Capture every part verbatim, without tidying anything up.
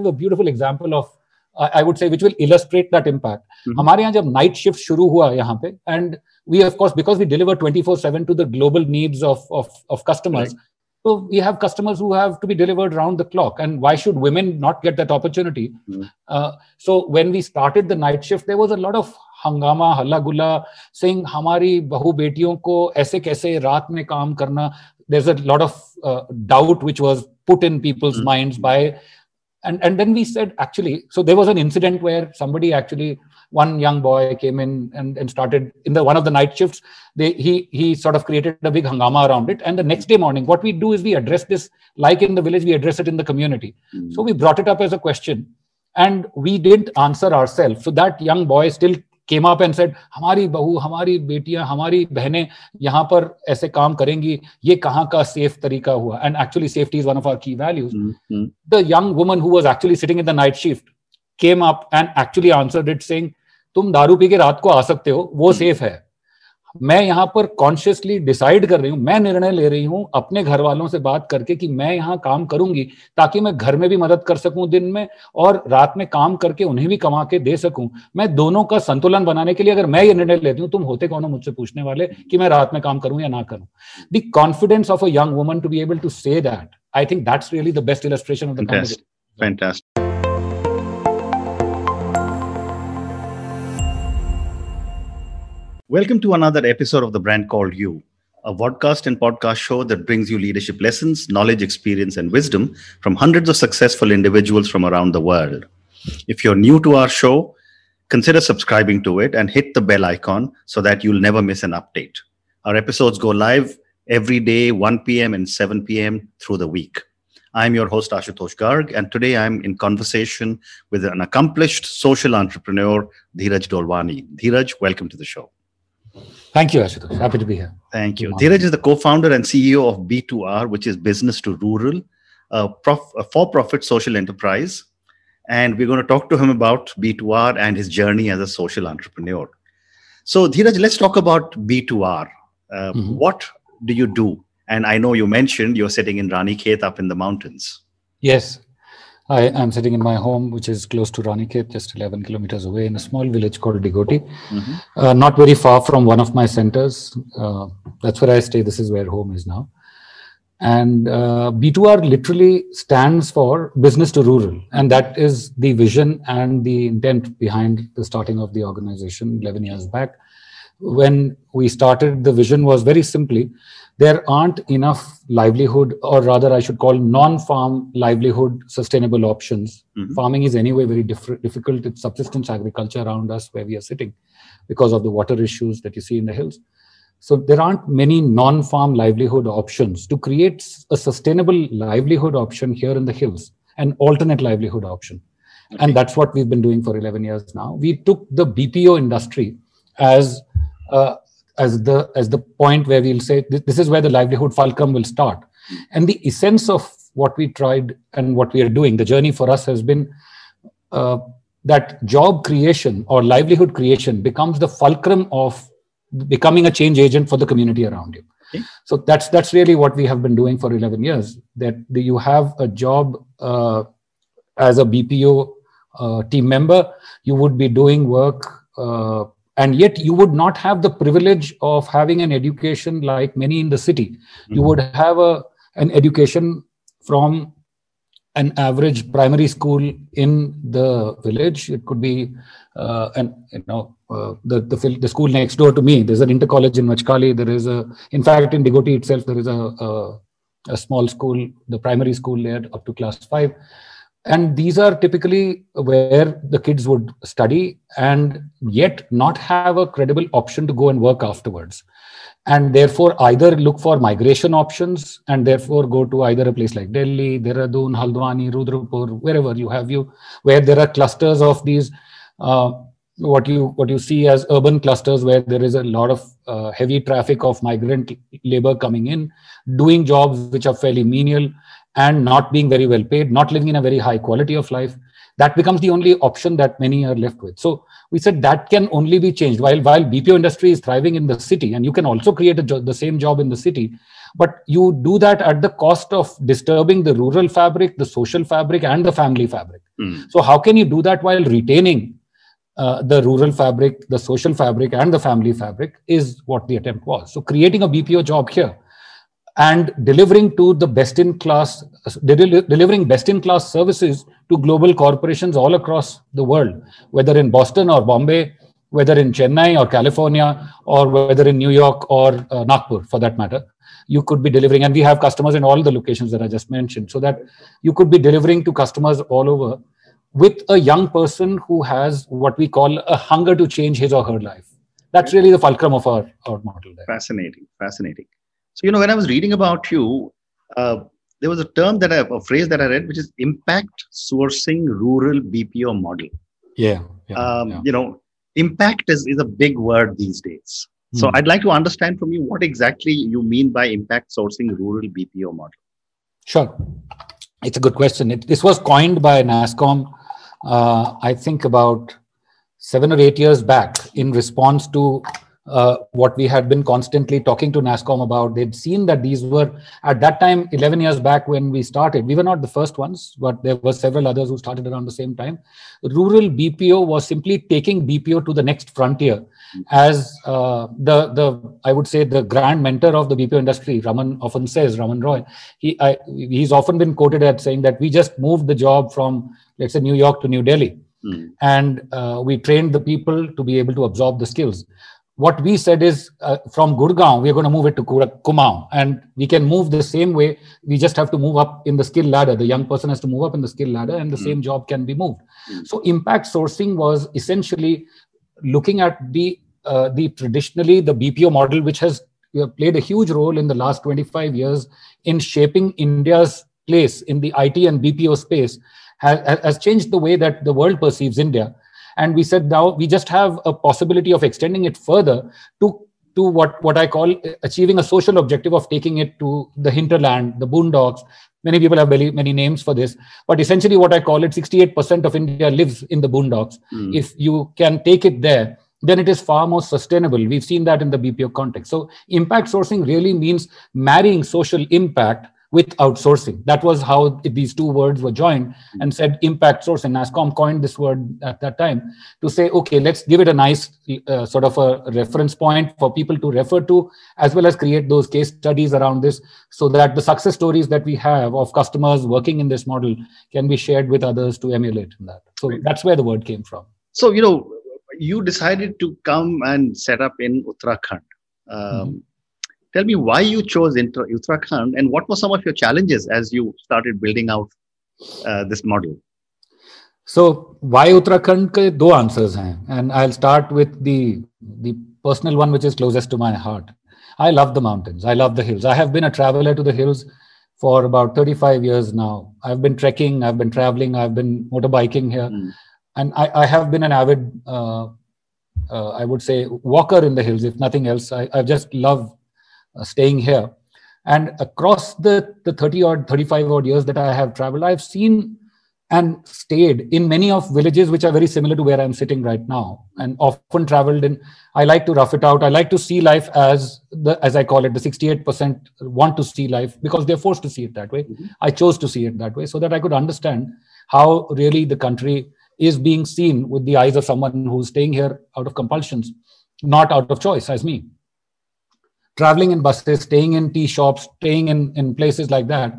is a beautiful example of, uh, I would say, which will illustrate that impact. Hamare yahan jab night shift shuru hua yahan pe, and we, of course, because we deliver twenty-four seven to the global needs of, of, of customers, right. So we have customers who have to be delivered round the clock, and why should women not get that opportunity? Mm. Uh, so when we started the night shift, there was a lot of hangama, halla gulla, saying "Hamari bahu betiyon ko aise kaise raat mein kaam karna." There's a lot of uh, doubt which was put in people's mm. minds by, and and then we said actually. So there was an incident where somebody actually, one young boy came in and, and started in the one of the night shifts. They, he he sort of created a big hangama around it. And the next day morning, what we do is we address this, like in the village, we address it in the community. Mm-hmm. So we brought it up as a question and we didn't answer ourselves. So that young boy still came up and said, "Hamari bahu, hamari betiya, hamari behne yahan par aise kaam karengi. Ye kahan ka safe tarika hua." And actually safety is one of our key values. Mm-hmm. The young woman who was actually sitting in the night shift came up and actually answered it saying, "तुम दारू P के रात को आ सकते हो, वो safe है। मैं यहाँ पर कॉन्शियसली डिसाइड कर रही हूँ, मैं निर्णय ले रही हूँ अपने घर वालों से बात करके कि मैं यहाँ काम करूंगी ताकि मैं घर में भी मदद कर सकूं दिन में और रात में काम करके उन्हें भी कमा के दे सकूं। मैं दोनों का संतुलन बनाने के लिए अगर मैं ये निर्णय लेती हूँ, तुम होते कौन हो मुझसे पूछने वाले कि मैं रात में काम करूं या ना करूं?" The confidence of a young woman to be able to say that, I think that's really the best illustration of the conversation. Welcome to another episode of The Brand Called You, a podcast and podcast show that brings you leadership lessons, knowledge, experience, and wisdom from hundreds of successful individuals from around the world. If you're new to our show, consider subscribing to it and hit the bell icon so that you'll never miss an update. Our episodes go live every day, one p.m. and seven p.m. through the week. I'm your host, Ashutosh Garg, and today I'm in conversation with an accomplished social entrepreneur, Dhiraj Dolwani. Dhiraj, welcome to the show. Thank you, Ashutosh. Happy to be here. Thank you. Dhiraj is the co-founder and C E O of B two R, which is Business to Rural, a, prof- a for-profit social enterprise. And we're going to talk to him about B two R and his journey as a social entrepreneur. So, Dhiraj, let's talk about B two R. Uh, mm-hmm. What do you do? And I know you mentioned you're sitting in Ranikhet up in the mountains. Yes. I am sitting in my home, which is close to Ranikhet, just eleven kilometers away in a small village called Digoti, mm-hmm. uh, not very far from one of my centers. Uh, that's where I stay. This is where home is now. And uh, B two R literally stands for Business to Rural. And that is the vision and the intent behind the starting of the organization eleven years back. When we started, the vision was very simply, there aren't enough livelihood, or rather I should call non-farm livelihood sustainable options. Mm-hmm. Farming is anyway very diff- difficult. It's subsistence agriculture around us where we are sitting because of the water issues that you see in the hills. So there aren't many non-farm livelihood options. To create a sustainable livelihood option here in the hills, an alternate livelihood option. Okay. And that's what we've been doing for eleven years now. We took the B P O industry as uh, as the as the point where we'll say th- this is where the livelihood fulcrum will start. And the essence of what we tried and what we are doing, the journey for us has been uh, that job creation or livelihood creation becomes the fulcrum of becoming a change agent for the community around you. Okay. So that's that's really what we have been doing for eleven years, that you have a job uh, as a B P O uh, team member, you would be doing work uh, and yet you would not have the privilege of having an education like many in the city. Mm-hmm. You would have a, an education from an average primary school in the village. It could be, uh, an, you know, uh, the, the the school next door to me. There's an intercollege in Machkali. There is a, in fact, in Digoti itself, there is a, a, a small school, the primary school there up to class five. And these are typically where the kids would study and yet not have a credible option to go and work afterwards. And therefore either look for migration options and therefore go to either a place like Delhi, Dehradun, Haldwani, Rudrapur, wherever you have you, where there are clusters of these, uh, what you what you see as urban clusters where there is a lot of uh, heavy traffic of migrant labor coming in, doing jobs which are fairly menial, and not being very well paid, not living in a very high quality of life. That becomes the only option that many are left with. So we said that can only be changed. While while B P O industry is thriving in the city, and you can also create a jo- the same job in the city, but you do that at the cost of disturbing the rural fabric, the social fabric, and the family fabric. Mm. So how can you do that while retaining uh, the rural fabric, the social fabric, and the family fabric is what the attempt was. So creating a B P O job here and delivering to the best-in-class, del- delivering best-in-class services to global corporations all across the world, whether in Boston or Bombay, whether in Chennai or California, or whether in New York or uh, Nagpur, for that matter, you could be delivering. And we have customers in all the locations that I just mentioned, so that you could be delivering to customers all over with a young person who has what we call a hunger to change his or her life. That's really the fulcrum of our, our model there. Fascinating, fascinating. So, you know, when I was reading about you, uh, there was a term that I, a phrase that I read, which is impact sourcing rural B P O model. Yeah. yeah, um, yeah. You know, impact is, is a big word these days. Mm. So I'd like to understand from you what exactly you mean by impact sourcing rural B P O model. Sure. It's a good question. It, this was coined by NASSCOM, uh, I think about seven or eight years back in response to Uh, what we had been constantly talking to NASSCOM about. They'd seen that these were, at that time, eleven years back when we started, we were not the first ones, but there were several others who started around the same time. Rural B P O was simply taking B P O to the next frontier as uh, the, the I would say, the grand mentor of the B P O industry, Raman often says, Raman Roy. He, I, he's often been quoted as saying that we just moved the job from, let's say, New York to New Delhi. Mm. And uh, we trained the people to be able to absorb the skills. What we said is uh, from Gurgaon, we're going to move it to Kumaon, and we can move the same way. We just have to move up in the skill ladder. The young person has to move up in the skill ladder and the mm. same job can be moved. Mm. So impact sourcing was essentially looking at the, uh, the traditionally the B P O model, which has uh, played a huge role in the last twenty-five years in shaping India's place in the I T and B P O space, has, has changed the way that the world perceives India. And we said, now we just have a possibility of extending it further to, to what, what I call achieving a social objective of taking it to the hinterland, the boondocks. Many people have many, many names for this, but essentially what I call it, sixty-eight percent of India lives in the boondocks. Mm. If you can take it there, then it is far more sustainable. We've seen that in the B P O context. So impact sourcing really means marrying social impact with outsourcing. That was how it, these two words were joined and said impact sourcing. NASSCOM coined this word at that time to say, okay, let's give it a nice uh, sort of a reference point for people to refer to, as well as create those case studies around this so that the success stories that we have of customers working in this model can be shared with others to emulate that. So that's where the word came from. So, you know, you decided to come and set up in Uttarakhand. Um, mm-hmm. Tell me why you chose Uttarakhand and what were some of your challenges as you started building out uh, this model? So, why Uttarakhand? Ke do answers hain, and I'll start with the, the personal one, which is closest to my heart. I love the mountains. I love the hills. I have been a traveler to the hills for about thirty-five years now. I've been trekking, I've been traveling, I've been motorbiking here. Mm. And I, I have been an avid, uh, uh, I would say, walker in the hills, if nothing else. I, I just love Uh, staying here, and across the, the thirty odd, thirty-five odd years that I have traveled, I've seen and stayed in many of villages which are very similar to where I'm sitting right now, and often traveled in. I like to rough it out. I like to see life as the, as I call it, the sixty-eight percent want to see life because they're forced to see it that way. Mm-hmm. I chose to see it that way so that I could understand how really the country is being seen with the eyes of someone who's staying here out of compulsions, not out of choice as me. Traveling in buses, staying in tea shops, staying in, in places like that,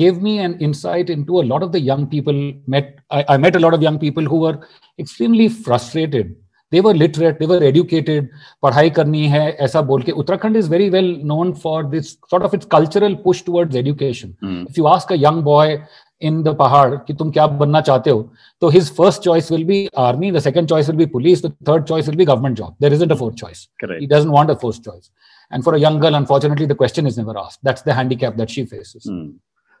gave me an insight into a lot of the young people met. I, I met a lot of young people who were extremely frustrated. They were literate, they were educated. Padhai karni hai, aisa bolke. Uttarakhand is very well known for this sort of its cultural push towards education. Mm. If you ask a young boy in the Pahad, ki tum kya banna chahte ho, so his first choice will be army, the second choice will be police, the third choice will be government job. There isn't a fourth choice. Correct. He doesn't want a fourth choice. And for a young girl, unfortunately, the question is never asked. That's the handicap that she faces. Mm.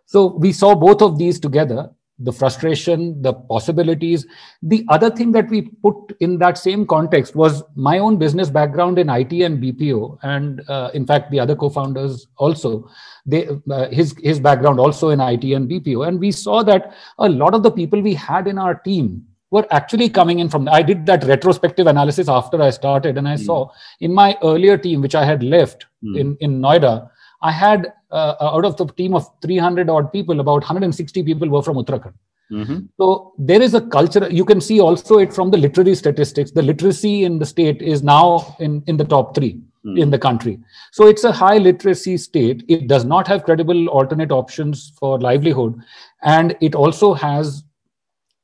So we saw both of these together, the frustration, the possibilities. The other thing that we put in that same context was my own business background in I T and B P O. And uh, in fact, the other co-founders also, they, uh, his, his background also in I T and B P O. And we saw that a lot of the people we had in our team were actually coming in from, I did that retrospective analysis after I started, and I mm. saw in my earlier team, which I had left mm. in, in Noida, I had uh, out of the team of three hundred odd people, about one hundred sixty people were from Uttarakhand. Mm-hmm. So there is a culture. You can see also it from the literary statistics. The literacy in the state is now in, in the top three mm. in the country. So it's a high literacy state. It does not have credible alternate options for livelihood. And it also has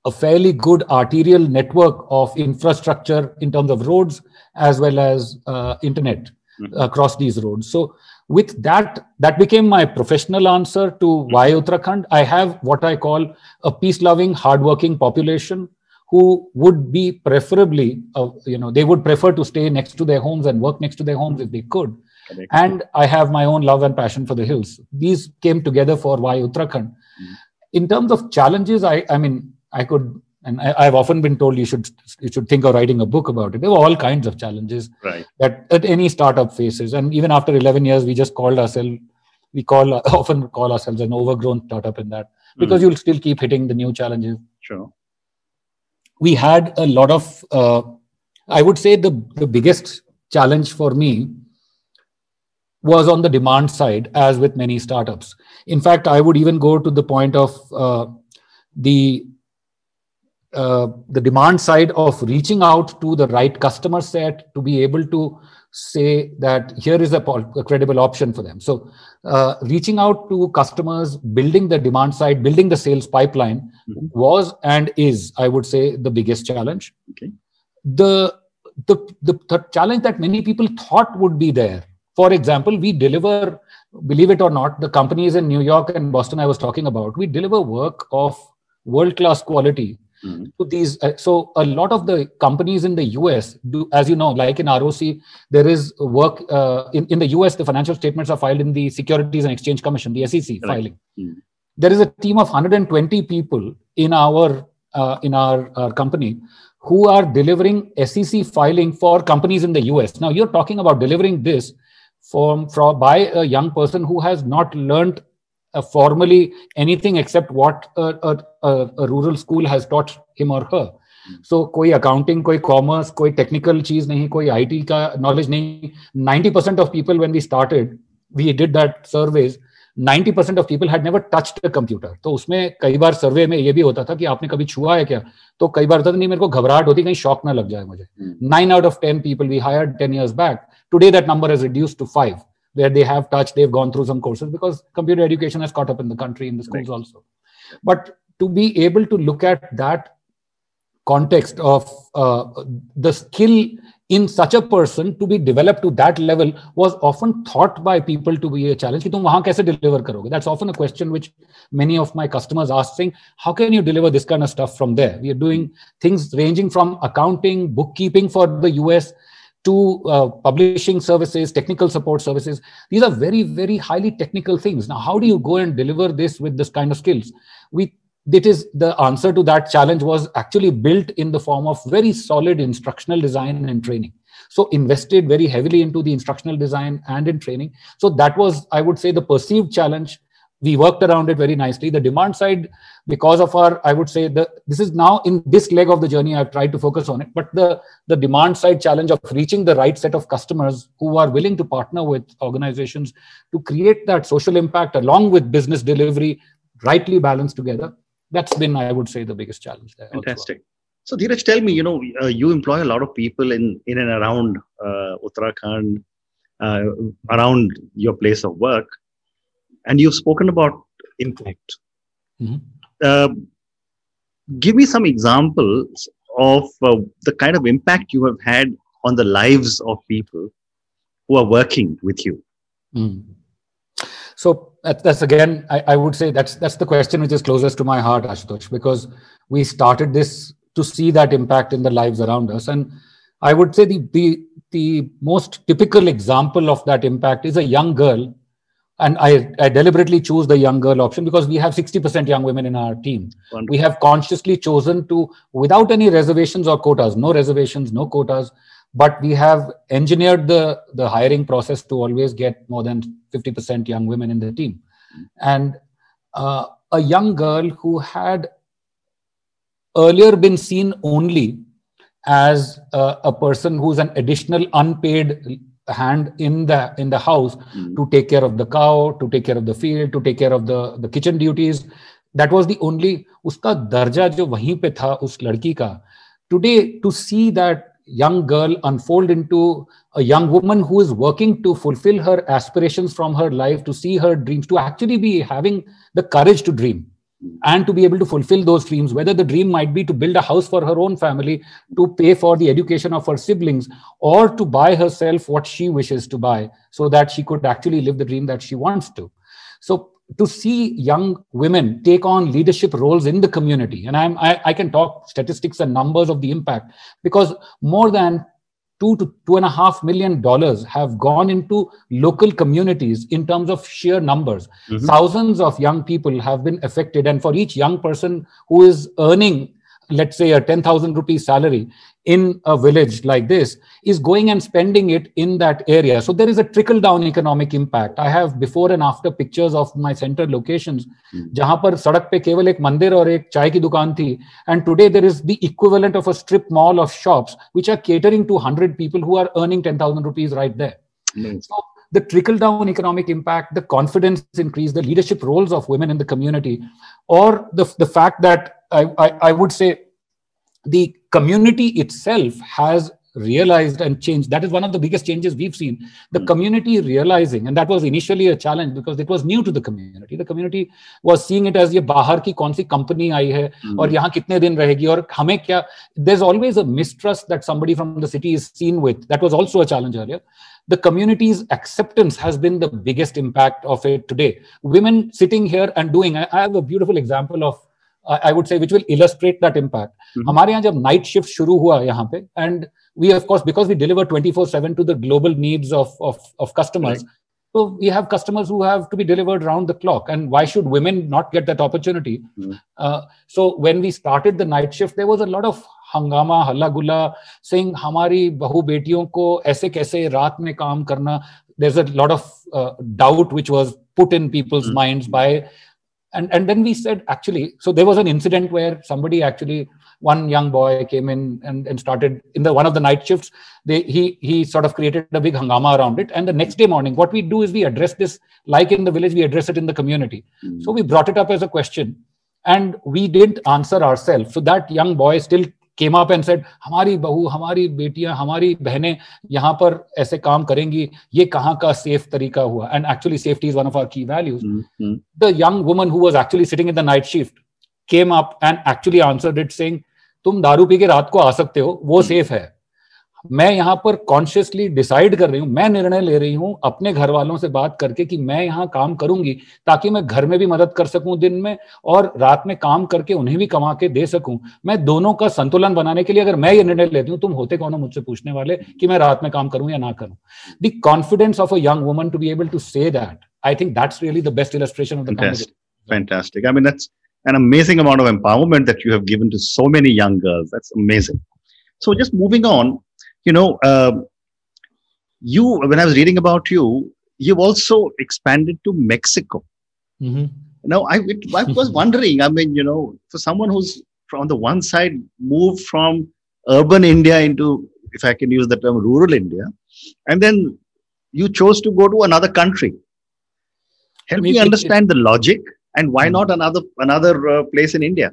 a fairly good arterial network of infrastructure in terms of roads as well as uh, internet mm. across these roads. So with that, that became my professional answer to why Uttarakhand. I have what I call a peace-loving, hardworking population who would be preferably, uh, you know, they would prefer to stay next to their homes and work next to their homes if they could. Correct. And I have my own love and passion for the hills. These came together for why Uttarakhand. Mm. In terms of challenges, I, I mean, I could, and I, I've often been told you should you should think of writing a book about it. There were all kinds of challenges right. that, that any startup faces. And even after eleven years, we just called ourselves, we call often call ourselves an overgrown startup in that, because mm. you'll still keep hitting the new challenges. Sure. We had a lot of, uh, I would say the, the biggest challenge for me was on the demand side, as with many startups. In fact, I would even go to the point of uh, the Uh, the demand side of reaching out to the right customer set to be able to say that here is a, a credible option for them. So uh, reaching out to customers, building the demand side, building the sales pipeline mm-hmm. was and is, I would say, the biggest challenge. Okay. The, the, the, the challenge that many people thought would be there. For example, we deliver, believe it or not, the companies in New York and Boston I was talking about, we deliver work of world-class quality. Mm-hmm. So these, uh, so a lot of the companies in the U S do, as you know, like in R O C, there is work uh, in, in the U S, the financial statements are filed in the Securities and Exchange Commission, the S E C right. filing. Mm-hmm. There is a team of one hundred twenty people in our, uh, in our, our company who are delivering S E C filing for companies in the U S. Now you're talking about delivering this from, from by a young person who has not learned Uh, formally anything except what uh, uh, uh, a rural school has taught him or her. Mm-hmm. So, koi accounting, koi commerce, koi technical cheez nahi, koi I T ka knowledge nahi. ninety percent of people when we started, we did that surveys, ninety percent of people had never touched a computer. So, usme kai baar survey mein ye bhi hota tha ki aapne kabhi chua hai kya? To kai baar hota tha, nahi, mere ko ghabrat hoti, kahin shock na lag jaye mujhe. Mm-hmm. nine out of ten people we hired ten years back. Today, that number has reduced to five. Where they have touched, they've gone through some courses because computer education has caught up in the country, in the schools right. also. But to be able to look at that context of uh, the skill in such a person to be developed to that level was often thought by people to be a challenge. Ki tum wahan kaise deliver karoge? That's often a question which many of my customers ask, saying, how can you deliver this kind of stuff from there? We are doing things ranging from accounting, bookkeeping for the U S, to uh, publishing services, technical support services. These are very, very highly technical things. Now, how do you go and deliver this with this kind of skills? We, it is the answer to that challenge was actually built in the form of very solid instructional design and training. So invested very heavily into the instructional design and in training. So that was, I would say, the perceived challenge. We worked around it very nicely. The demand side, because of our, I would say, the, this is now in this leg of the journey, I've tried to focus on it. But the, the demand side challenge of reaching the right set of customers who are willing to partner with organizations to create that social impact along with business delivery, rightly balanced together. That's been, I would say, the biggest challenge there. Fantastic. Also. So Dhiraj, tell me, you know, uh, you employ a lot of people in, in and around uh, Uttarakhand, uh, around your place of work. And you've spoken about impact. Mm-hmm. Uh, give me some examples of uh, the kind of impact you have had on the lives of people who are working with you. Mm. So that, that's again, I, I would say that's that's the question which is closest to my heart, Ashutosh, because we started this to see that impact in the lives around us. And I would say the the, the most typical example of that impact is a young girl. And I, I deliberately choose the young girl option because we have sixty percent young women in our team. Wonderful. We have consciously chosen to, without any reservations or quotas, no reservations, no quotas, but we have engineered the, the hiring process to always get more than fifty percent young women in the team. And uh, a young girl who had earlier been seen only as uh, a person who's an additional unpaid hand in the in the house mm-hmm. to take care of the cow, to take care of the field, to take care of the, the kitchen duties, That was the only, uska darja jo wahin pe tha us ladki ka. Today, to see that young girl unfold into a young woman who is working to fulfill her aspirations from her life, to see her dreams, to actually be having the courage to dream and to be able to fulfill those dreams, whether the dream might be to build a house for her own family, to pay for the education of her siblings, or to buy herself what she wishes to buy so that she could actually live the dream that she wants to. So to see young women take on leadership roles in the community, and I'm, I, I can talk statistics and numbers of the impact, because more than two to two and a half million dollars have gone into local communities in terms of sheer numbers. Mm-hmm. Thousands of young people have been affected. And for each young person who is earning, let's say, a ten thousand rupee salary in a village like this, is going and spending it in that area. So there is a trickle down economic impact. I have before and after pictures of my center locations, mm-hmm. jahan par sadak pe keval ek mandir aur ek chai ki dukaan thi, and today there is the equivalent of a strip mall of shops which are catering to one hundred people who are earning ten thousand rupees right there. Mm-hmm. So the trickle down economic impact, the confidence increase, the leadership roles of women in the community, or the, the fact that I, I, I would say the community itself has realized and changed. That is one of the biggest changes we've seen. The mm. community realizing, and that was initially a challenge because it was new to the community. The community was seeing it as ye bahar ki kaun si company aayi hai mm. aur yahan kitne din rahegi aur hame kya. There's always a mistrust that somebody from the city is seen with. That was also a challenge earlier. The community's acceptance has been the biggest impact of it today. Women sitting here and doing, I, I have a beautiful example of, I would say, which will illustrate that impact. Hamare yahan jab night shift shuru hua yahan pe, and we, of course, because we deliver twenty-four seven to the global needs of, of, of customers, right. So we have customers who have to be delivered round the clock, and why should women not get that opportunity? Mm. Uh, so when we started the night shift, there was a lot of hangama, halla gulla, saying hamari bahu betiyon ko aise kaise raat mein kaam karna. There's a lot of uh, doubt which was put in people's mm. minds by. And, and then we said, actually, so there was an incident where somebody actually, one young boy came in and, and started in the one of the night shifts. They, he, he sort of created a big hangama around it. And the next day morning, what we do is we address this, like in the village, we address it in the community. Mm-hmm. So we brought it up as a question and we didn't answer ourselves. So that young boy still came up and said, "Hamari bahu, hamari betiya, hamari behne yahan par aise kaam karengi. Ye kahan ka safe tarika hua?" And actually, safety is one of our key values. Mm-hmm. The young woman who was actually sitting in the night shift came up and actually answered it, saying, "Tum daru pike raat ko aa sakte ho, wo safe hai. Main yahan par consciously decide kar rahi hu, main nirnay le rahi hu apne ghar walon se baat karke ki main yahan kaam karungi taki main ghar mein bhi madad kar sakun din mein aur raat mein kaam karke unhe bhi kama ke de sakun. Main dono ka santulan banane ke liye agar main ye nirnay leti hu, tum hote kaun ho mujhse puchne wale ki main raat mein kaam karu ya na karu." The confidence of a young woman to be able to say that, I think that's really the best illustration of the fantastic conversation. Fantastic. I mean, that's an amazing amount of empowerment that you have given to so many young girls. That's amazing. So just moving on, you know, uh, you, when I was reading about you, you've also expanded to Mexico. Mm-hmm. Now, I, it, I was wondering, I mean, you know, for someone who's on the one side moved from urban India into, if I can use the term, rural India, and then you chose to go to another country. Help me understand the logic. And why not another another uh, place in India?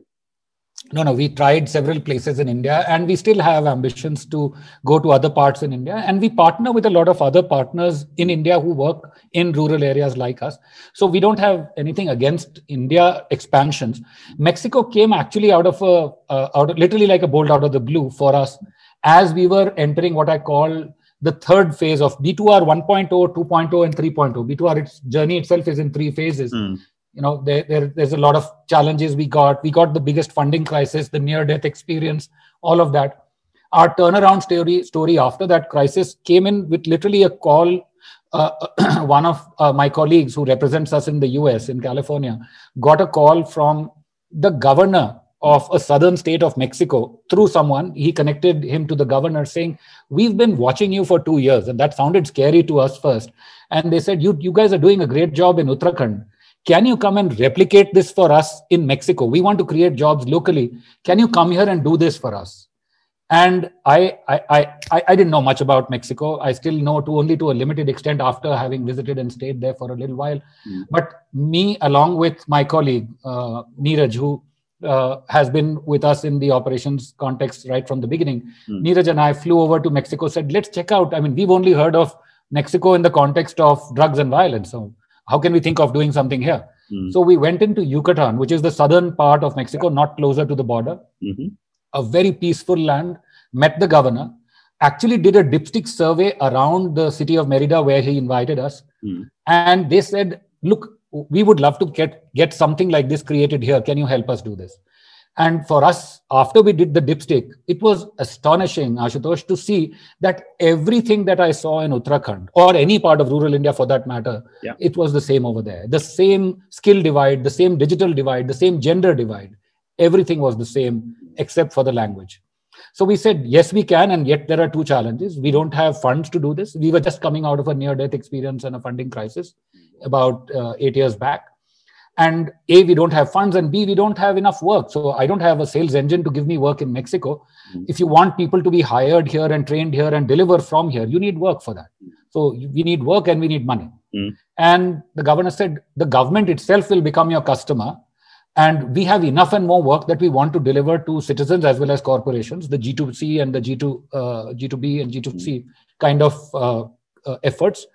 No, no, we tried several places in India, and we still have ambitions to go to other parts in India. And we partner with a lot of other partners in India who work in rural areas like us. So we don't have anything against India expansions. Mexico came actually out of a, uh, out of, literally like a bolt out of the blue for us as we were entering what I call the third phase of B two R one point oh, two point oh, and three point oh. B two R, its journey itself is in three phases. Mm. You know, there, there, there's a lot of challenges we got. We got the biggest funding crisis, the near-death experience, all of that. Our turnaround story, story after that crisis came in with literally a call. Uh, one of uh, my colleagues who represents us in the U S, in California, got a call from the governor of a southern state of Mexico through someone. He connected him to the governor saying, "We've been watching you for two years. And that sounded scary to us first. And they said, you, you guys are doing a great job in Uttarakhand. Can you come and replicate this for us in Mexico? We want to create jobs locally. Can you come here and do this for us?" And I, I, I, I didn't know much about Mexico. I still know to only to a limited extent after having visited and stayed there for a little while. Mm. But me, along with my colleague, uh, Neeraj, who uh, has been with us in the operations context right from the beginning, mm. Neeraj and I flew over to Mexico, said, let's check out. I mean, we've only heard of Mexico in the context of drugs and violence. So how can we think of doing something here? Mm. So we went into Yucatan, which is the southern part of Mexico, not closer to the border. Mm-hmm. A very peaceful land, met the governor, actually did a dipstick survey around the city of Merida where he invited us. Mm. And they said, look, we would love to get, get something like this created here. Can you help us do this? And for us, after we did the dipstick, it was astonishing, Ashutosh, to see that everything that I saw in Uttarakhand or any part of rural India for that matter, yeah. it was the same over there. The same skill divide, the same digital divide, the same gender divide. Everything was the same except for the language. So we said, yes, we can. And yet there are two challenges. We don't have funds to do this. We were just coming out of a near-death experience and a funding crisis about uh, eight years back. And A, we don't have funds. And B, we don't have enough work. So I don't have a sales engine to give me work in Mexico. Mm-hmm. If you want people to be hired here and trained here and deliver from here, you need work for that. So we need work and we need money. Mm-hmm. And the governor said, the government itself will become your customer. And we have enough and more work that we want to deliver to citizens as well as corporations, the G two C and the G two, uh, G two B and G two C kind of uh, uh, efforts.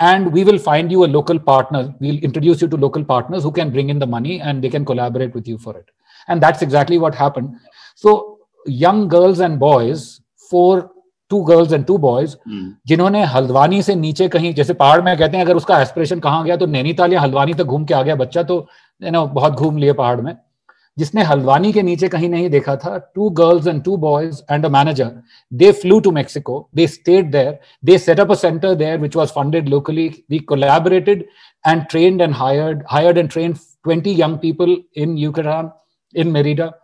And we will find you a local partner. We'll introduce you to local partners who can bring in the money and they can collaborate with you for it. And that's exactly what happened. So young girls and boys, four, two girls and two boys, mm. जिन्होंने हल्द्वानी से नीचे कहीं, जैसे पहाड़ में कहते हैं अगर उसका एस्पिरेशन कहाँ गया तो नैनीताल या हल्द्वानी तक घूम के आ गया बच्चा तो you know, बहुत घूम लिए पहाड़ में जिसने हल्द्वानी के नीचे कहीं नहीं देखा था two girls and two boys and a manager they flew to Mexico they stayed there they set up a center there which was funded locally we collaborated and trained and hired hired and trained twenty young people in Yucatan in Merida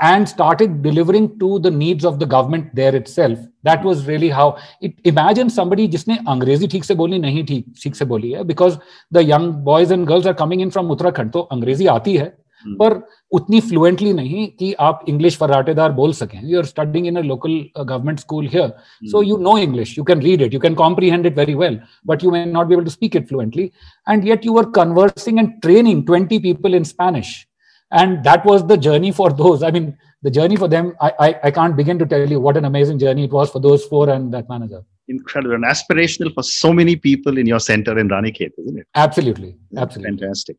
and started delivering to the needs of the government there itself. That was really how it imagine somebody jisne Angrezi theek se boli nahi theek, theek se boli hai because the young boys and girls are coming in from Uttarakhand. So Angrezi aati hai, par utni fluently nahi ki aap English faratedar bol sakein. You're studying in a local uh, government school here. So you know English, you can read it, you can comprehend it very well, but you may not be able to speak it fluently. And yet you were conversing and training twenty people in Spanish. And that was the journey for those. I mean, the journey for them, I, I I can't begin to tell you what an amazing journey it was for those four and that manager. Incredible and aspirational for so many people in your center in Ranikhet, isn't it? Absolutely. Absolutely. Fantastic.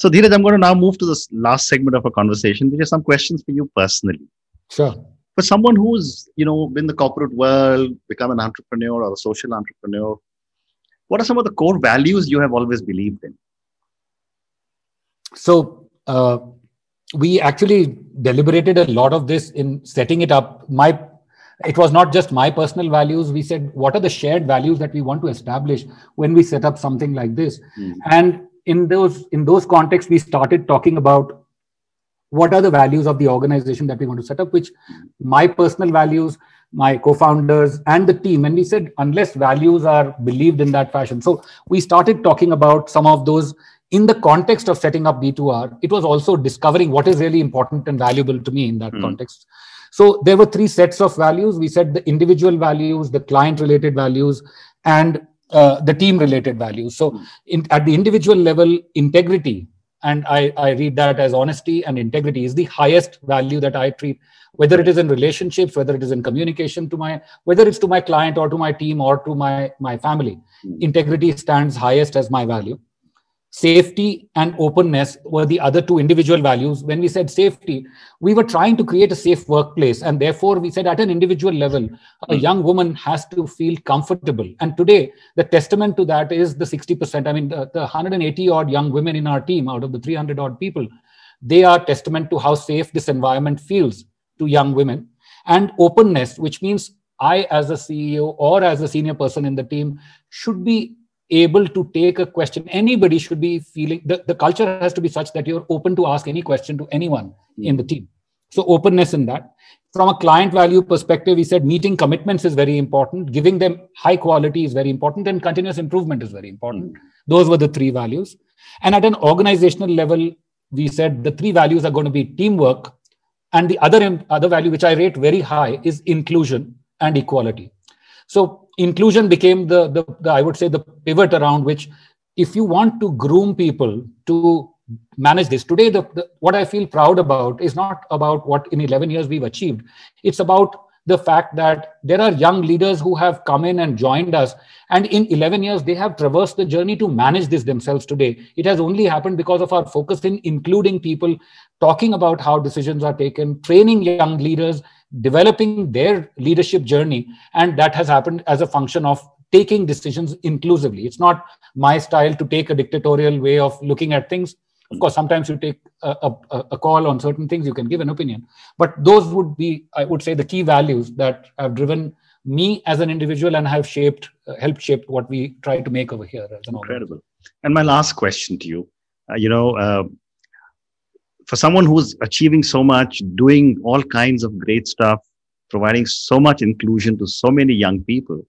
So, Dhiraj, I'm going to now move to this last segment of our conversation, which is some questions for you personally. Sure. For someone who's, you know, been in the corporate world, become an entrepreneur or a social entrepreneur, what are some of the core values you have always believed in? So, uh, we actually deliberated a lot of this in setting it up. My, it was not just my personal values. We said, what are the shared values that we want to establish when we set up something like this? Mm. And in those, in those contexts, we started talking about what are the values of the organization that we want to set up, which my personal values, my co-founders and the team. And we said, unless values are believed in that fashion. So we started talking about some of those. In the context of setting up B two R, it was also discovering what is really important and valuable to me in that mm. context. So there were three sets of values. We said the individual values, the client-related values, and uh, the team-related values. So mm. in, at the individual level, integrity, and I, I read that as honesty and integrity is the highest value that I treat, whether it is in relationships, whether it is in communication to my, whether it's to my client or to my team or to my, my family. Mm. Integrity stands highest as my value. Safety and openness were the other two individual values. When we said safety, we were trying to create a safe workplace. And therefore, we said at an individual level, a young woman has to feel comfortable. And today, the testament to that is the sixty percent. I mean, the, the one hundred eighty odd young women in our team out of the three hundred odd people, they are testament to how safe this environment feels to young women. And openness, which means I as a C E O or as a senior person in the team should be able to take a question. Anybody should be feeling, the, the culture has to be such that you're open to ask any question to anyone mm. in the team. So openness in that. From a client value perspective, we said meeting commitments is very important. Giving them high quality is very important and continuous improvement is very important. Mm. Those were the three values. And at an organizational level, we said the three values are going to be teamwork, And the other, other value, which I rate very high, is inclusion and equality. So inclusion became the, the, the, I would say, the pivot around which, if you want to groom people to manage this today, the, the what I feel proud about is not about what in eleven years we've achieved. It's about the fact that there are young leaders who have come in and joined us. And in eleven years, they have traversed the journey to manage this themselves today. It has only happened because of our focus in including people, talking about how decisions are taken, training young leaders, developing their leadership journey. And that has happened as a function of taking decisions inclusively. It's not my style to take a dictatorial way of looking at things. Of course, sometimes you take a, a, a call on certain things, you can give an opinion. But those would be, I would say, the key values that have driven me as an individual and have shaped, uh, helped shape what we try to make over here. As an Incredible. Audience. And my last question to you, uh, you know, uh, for someone who's achieving so much, doing all kinds of great stuff, providing so much inclusion to so many young people,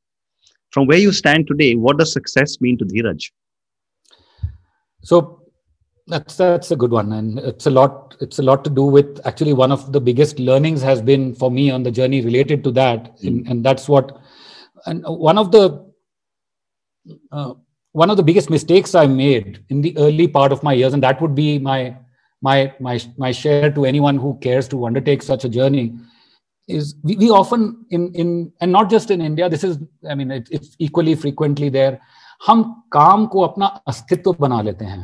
from where you stand today, what does success mean to Dhiraj? So, That's that's a good one, and it's a lot. It's a lot to do with, actually, one of the biggest learnings has been for me on the journey related to that, mm. and, and that's what. And one of the uh, one of the biggest mistakes I made in the early part of my years, and that would be my my my my share to anyone who cares to undertake such a journey, is we, we often in in and not just in India. This is, I mean, it, it's equally frequently there. हम काम को अपना अस्तित्व बना लेते हैं.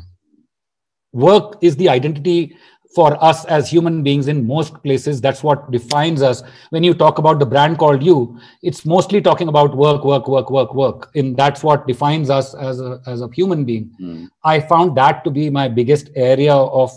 Work is the identity for us as human beings in most places. That's what defines us. When you talk about The Brand Called You, it's mostly talking about work, work, work, work, work. And that's what defines us as a, as a human being. Mm. I found that to be my biggest area of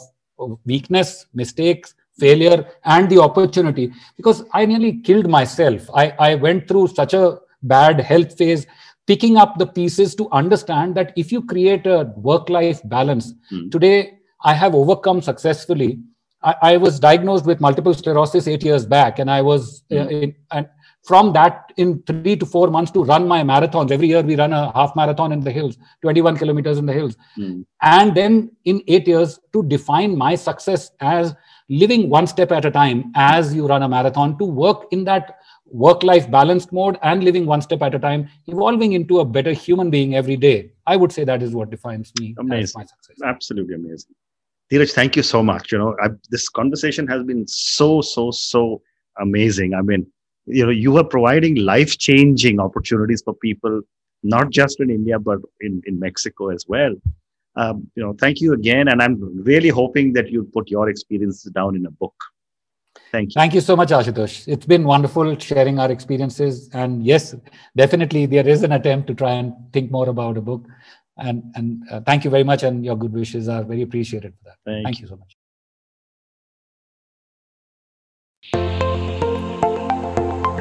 weakness, mistakes, failure, and the opportunity, because I nearly killed myself. I, I went through such a bad health phase, picking up the pieces to understand that if you create a work-life balance, mm. today I have overcome successfully. I, I was diagnosed with multiple sclerosis eight years back, and I was mm. uh, in, and from that in three to four months to run my marathons. Every year we run a half marathon in the hills, twenty-one kilometers in the hills. Mm. And then in eight years to define my success as living one step at a time as you run a marathon, to work in that work-life balanced mode and living one step at a time, evolving into a better human being every day. I would say that is what defines me. Amazing. As my success. Absolutely amazing. Dhiraj, thank you so much. You know, I, this conversation has been so, so, so amazing. I mean, you know, you are providing life-changing opportunities for people, not just in India, but in, in Mexico as well. Um, you know, thank you again. And I'm really hoping that you put your experiences down in a book. Thank you. Thank you so much, Ashutosh. It's been wonderful sharing our experiences. And yes, definitely there is an attempt to try and think more about a book. And, and uh, thank you very much. And your good wishes are very appreciated for that. Thank, thank you. you so much.